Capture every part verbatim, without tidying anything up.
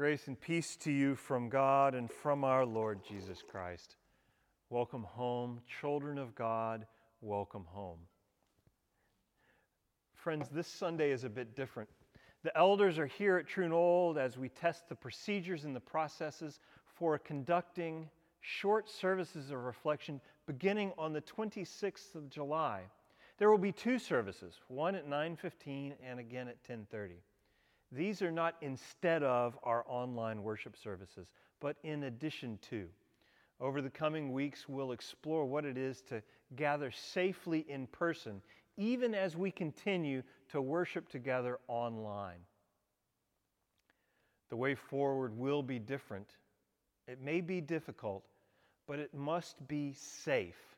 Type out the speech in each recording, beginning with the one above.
Grace and peace to you from God and from our Lord Jesus Christ. Welcome home, children of God, welcome home. Friends, this Sunday is a bit different. The elders are here at Troon Old as we test the procedures and the processes for conducting short services of reflection beginning on the twenty-sixth of July. There will be two services, one at nine fifteen and again at ten thirty. These are not instead of our online worship services, but in addition to. Over the coming weeks, we'll explore what it is to gather safely in person, even as we continue to worship together online. The way forward will be different. It may be difficult, but it must be safe.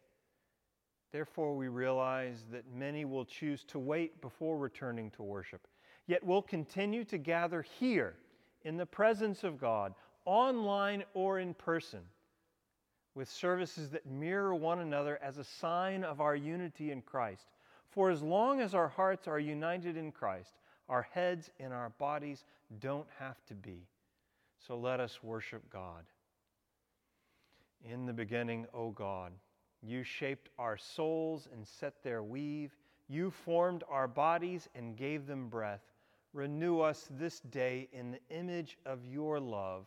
Therefore, we realize that many will choose to wait before returning to worship. Yet we'll continue to gather here in the presence of God, online or in person, with services that mirror one another as a sign of our unity in Christ. For as long as our hearts are united in Christ, our heads and our bodies don't have to be. So let us worship God. In the beginning, O God, you shaped our souls and set their weave. You formed our bodies and gave them breath. Renew us this day in the image of your love.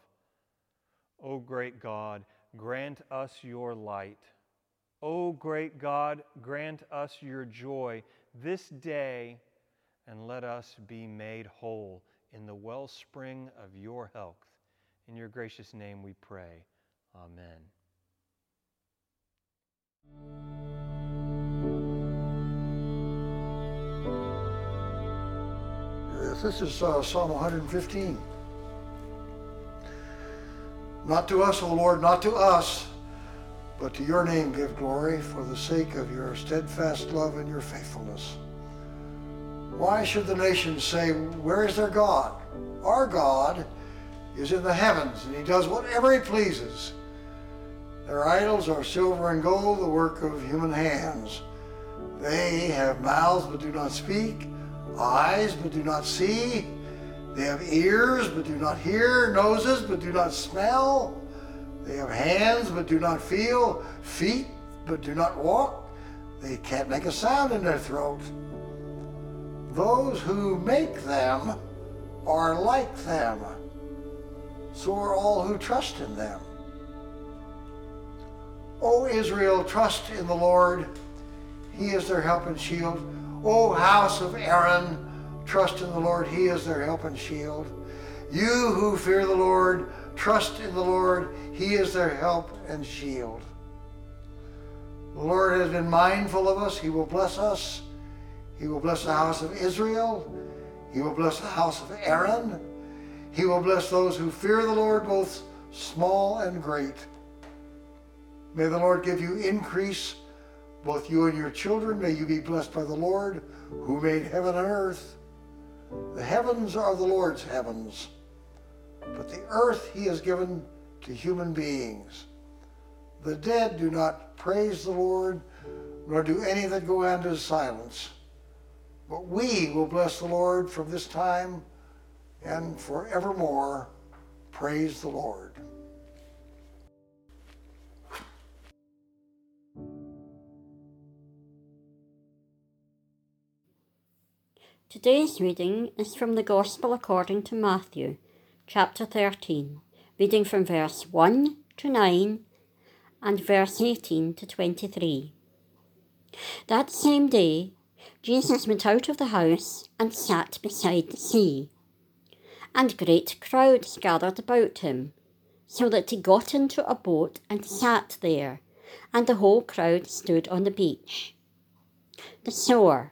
O great God, grant us your light. O great God, grant us your joy this day, and let us be made whole in the wellspring of your health. In your gracious name we pray. Amen. This is uh, Psalm one fifteen. Not to us, O Lord, not to us, but to your name give glory for the sake of your steadfast love and your faithfulness. Why should the nations say, where is their God? Our God is in the heavens, and he does whatever he pleases. Their idols are silver and gold, the work of human hands. They have mouths but do not speak, eyes but do not see, they have ears but do not hear, noses but do not smell, they have hands but do not feel, feet but do not walk, they can't make a sound in their throat. Those who make them are like them, so are all who trust in them. O Israel, trust in the Lord, he is their help and shield. O house of Aaron, trust in the Lord, he is their help and shield. You who fear the Lord, trust in the Lord, he is their help and shield. The Lord has been mindful of us, he will bless us. He will bless the house of Israel. He will bless the house of Aaron. He will bless those who fear the Lord, both small and great. May the Lord give you increase, both you and your children. May you be blessed by the Lord, who made heaven and earth. The heavens are the Lord's heavens, but the earth he has given to human beings. The dead do not praise the Lord, nor do any that go into his silence. But we will bless the Lord from this time and forevermore. Praise the Lord. Today's reading is from the Gospel according to Matthew, chapter thirteen, reading from verse one to nine and verse eighteen to twenty-three. That same day, Jesus went out of the house and sat beside the sea, and great crowds gathered about him, so that he got into a boat and sat there, and the whole crowd stood on the beach. The sower.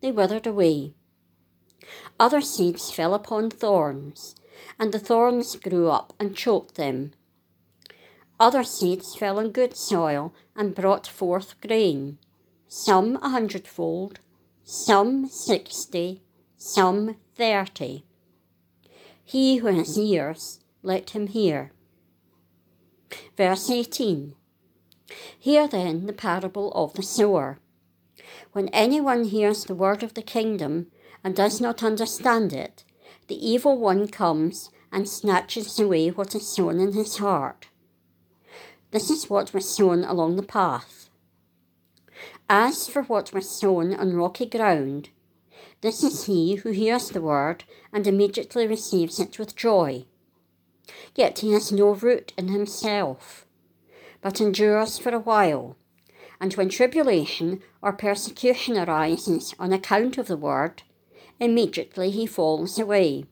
they withered away. Other seeds fell upon thorns, and the thorns grew up and choked them. Other seeds fell in good soil and brought forth grain, some a hundredfold, some sixty, some thirty. He who has ears, let him hear. Verse eighteen. Hear then the parable of the sower. When anyone hears the word of the kingdom and does not understand it, the evil one comes and snatches away what is sown in his heart. This is what was sown along the path. As for what was sown on rocky ground, this is he who hears the word and immediately receives it with joy. Yet he has no root in himself, but endures for a while. And when tribulation or persecution arises on account of the word, immediately he falls away.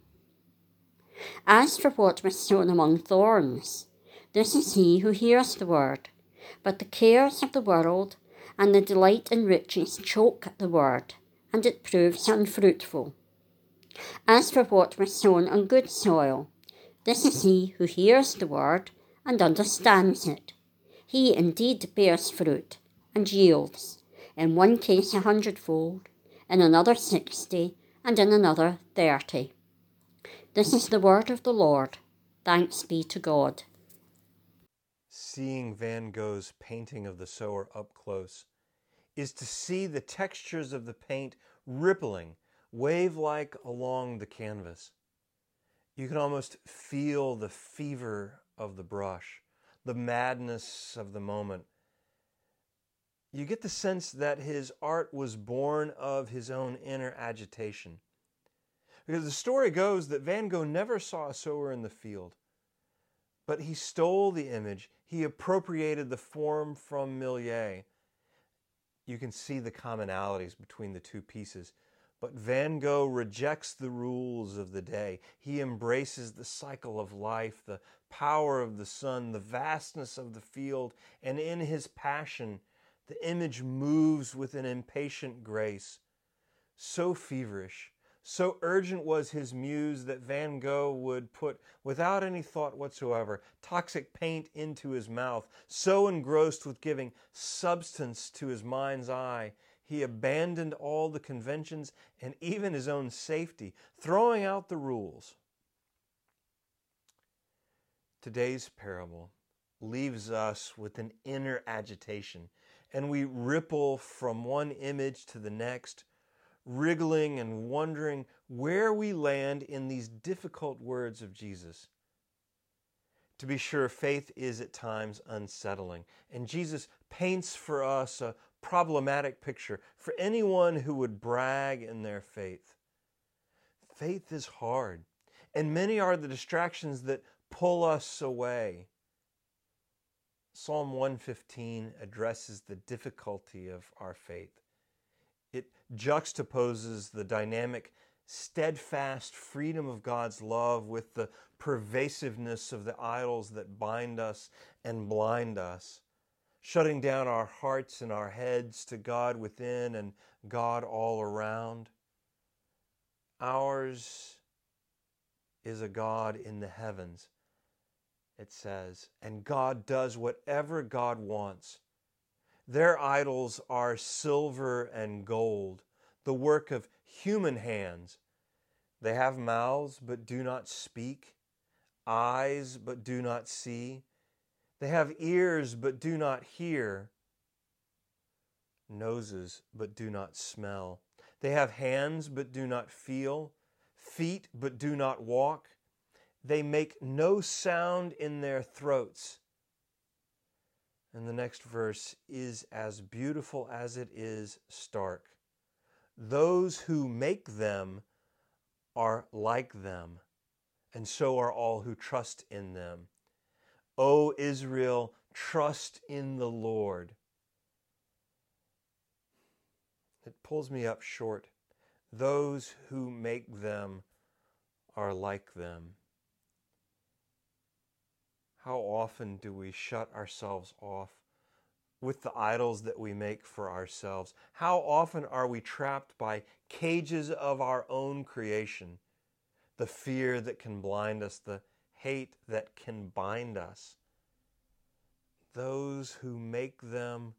As for what was sown among thorns, this is he who hears the word, but the cares of the world and the delight in riches choke the word, and it proves unfruitful. As for what was sown on good soil, this is he who hears the word and understands it. He indeed bears fruit and yields, in one case a hundredfold, in another sixty, and in another thirty. This is the word of the Lord. Thanks be to God. Seeing Van Gogh's painting of the sower up close is to see the textures of the paint rippling, wave-like along the canvas. You can almost feel the fever of the brush, the madness of the moment. You get the sense that his art was born of his own inner agitation. Because the story goes that Van Gogh never saw a sower in the field, but he stole the image. He appropriated the form from Millet. You can see the commonalities between the two pieces. But Van Gogh rejects the rules of the day. He embraces the cycle of life, the power of the sun, the vastness of the field, and in his passion, the image moves with an impatient grace. So feverish, so urgent was his muse that Van Gogh would put, without any thought whatsoever, toxic paint into his mouth. So engrossed with giving substance to his mind's eye, he abandoned all the conventions and even his own safety, throwing out the rules. Today's parable leaves us with an inner agitation, and we ripple from one image to the next, wriggling and wondering where we land in these difficult words of Jesus. To be sure, faith is at times unsettling, and Jesus paints for us a problematic picture for anyone who would brag in their faith. Faith is hard, and many are the distractions that pull us away. Psalm one fifteen addresses the difficulty of our faith. It juxtaposes the dynamic, steadfast freedom of God's love with the pervasiveness of the idols that bind us and blind us, shutting down our hearts and our heads to God within and God all around. Ours is a God in the heavens, it says, and God does whatever God wants. Their idols are silver and gold, the work of human hands. They have mouths but do not speak, eyes but do not see. They have ears but do not hear, noses but do not smell. They have hands but do not feel, feet but do not walk. They make no sound in their throats. And the next verse is as beautiful as it is stark. Those who make them are like them, and so are all who trust in them. O Israel, trust in the Lord. It pulls me up short. Those who make them are like them. How often do we shut ourselves off with the idols that we make for ourselves? How often are we trapped by cages of our own creation? the fear that can blind us, the hate that can bind us. Those who make them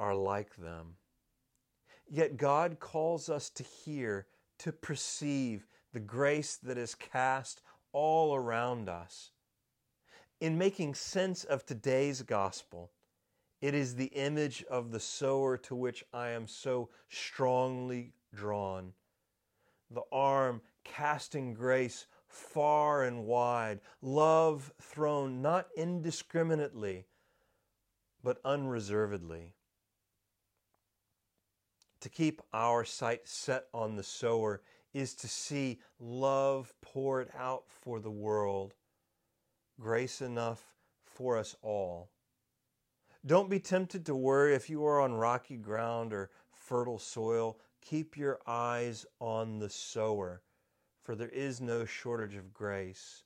are like them. Yet God calls us to hear, to perceive the grace that is cast all around us. In making sense of today's gospel, it is the image of the sower to which I am so strongly drawn. The arm casting grace far and wide, love thrown not indiscriminately, but unreservedly. To keep our sight set on the sower is to see love poured out for the world, grace enough for us all. Don't be tempted to worry if you are on rocky ground or fertile soil. Keep your eyes on the sower, for there is no shortage of grace.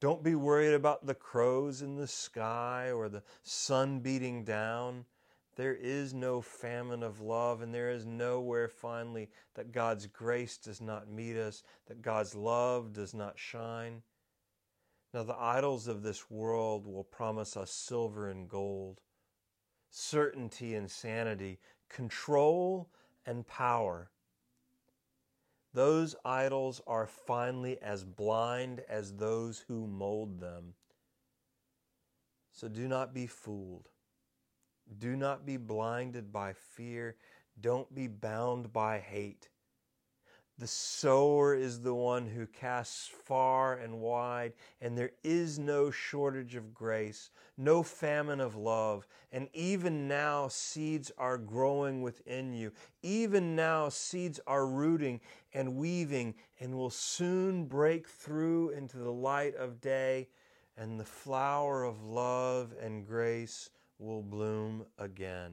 Don't be worried about the crows in the sky or the sun beating down. There is no famine of love, and there is nowhere, finally, that God's grace does not meet us, that God's love does not shine. Now, the idols of this world will promise us silver and gold, certainty and sanity, control and power. Those idols are finally as blind as those who mold them. So do not be fooled. Do not be blinded by fear. Don't be bound by hate. The sower is the one who casts far and wide, and there is no shortage of grace, no famine of love. And even now seeds are growing within you. Even now seeds are rooting and weaving and will soon break through into the light of day, and the flower of love and grace will bloom again.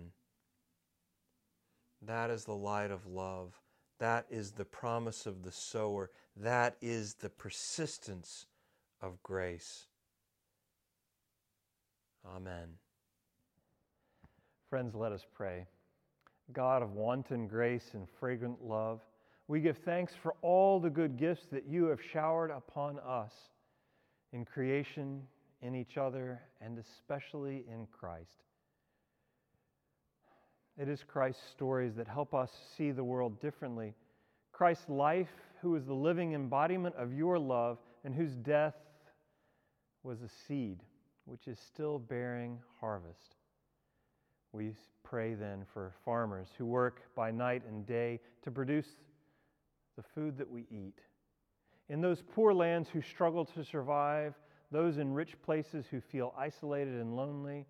That is the light of love. That is the promise of the sower. That is the persistence of grace. Amen. Friends, let us pray. God of wanton grace and fragrant love, we give thanks for all the good gifts that you have showered upon us in creation, in each other, and especially in Christ. It is Christ's stories that help us see the world differently. Christ's life, who is the living embodiment of your love and whose death was a seed, which is still bearing harvest. We pray then for farmers who work by night and day to produce the food that we eat. In those poor lands who struggle to survive, those in rich places who feel isolated and lonely,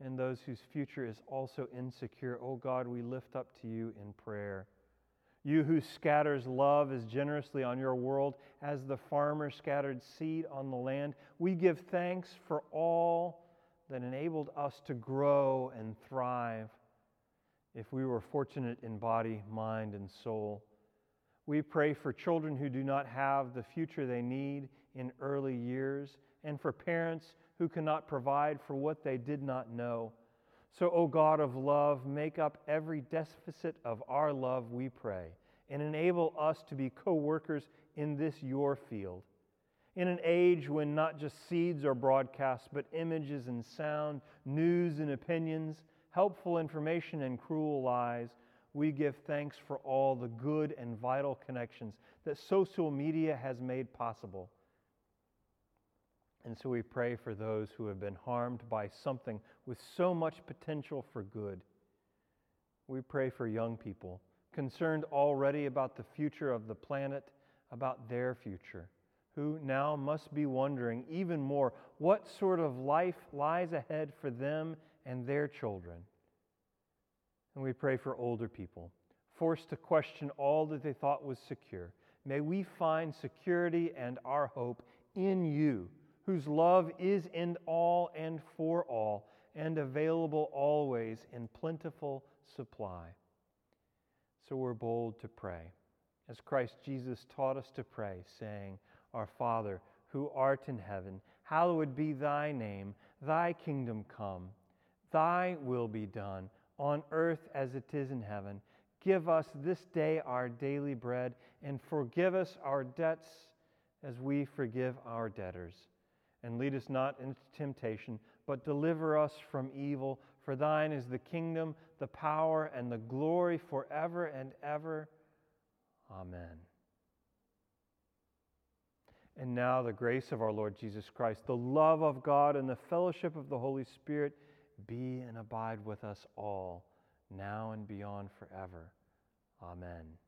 and those whose future is also insecure, oh God, we lift up to you in prayer. You who scatters love as generously on your world as the farmer scattered seed on the land, we give thanks for all that enabled us to grow and thrive if we were fortunate in body, mind, and soul. We pray for children who do not have the future they need in early years, and for parents who cannot provide for what they did not know. So, O God of love, make up every deficit of our love, we pray, and enable us to be co-workers in this your field. In an age when not just seeds are broadcast, but images and sound, news and opinions, helpful information and cruel lies, we give thanks for all the good and vital connections that social media has made possible. And so we pray for those who have been harmed by something with so much potential for good. We pray for young people, concerned already about the future of the planet, about their future, who now must be wondering even more what sort of life lies ahead for them and their children. And we pray for older people, forced to question all that they thought was secure. May we find security and our hope in you, whose love is in all and for all, and available always in plentiful supply. So we're bold to pray, as Christ Jesus taught us to pray, saying, Our Father, who art in heaven, hallowed be thy name, thy kingdom come, thy will be done, on earth as it is in heaven. Give us this day our daily bread, and forgive us our debts as we forgive our debtors. And lead us not into temptation, but deliver us from evil. For thine is the kingdom, the power, and the glory forever and ever. Amen. And now the grace of our Lord Jesus Christ, the love of God, and the fellowship of the Holy Spirit be and abide with us all, now and beyond forever. Amen.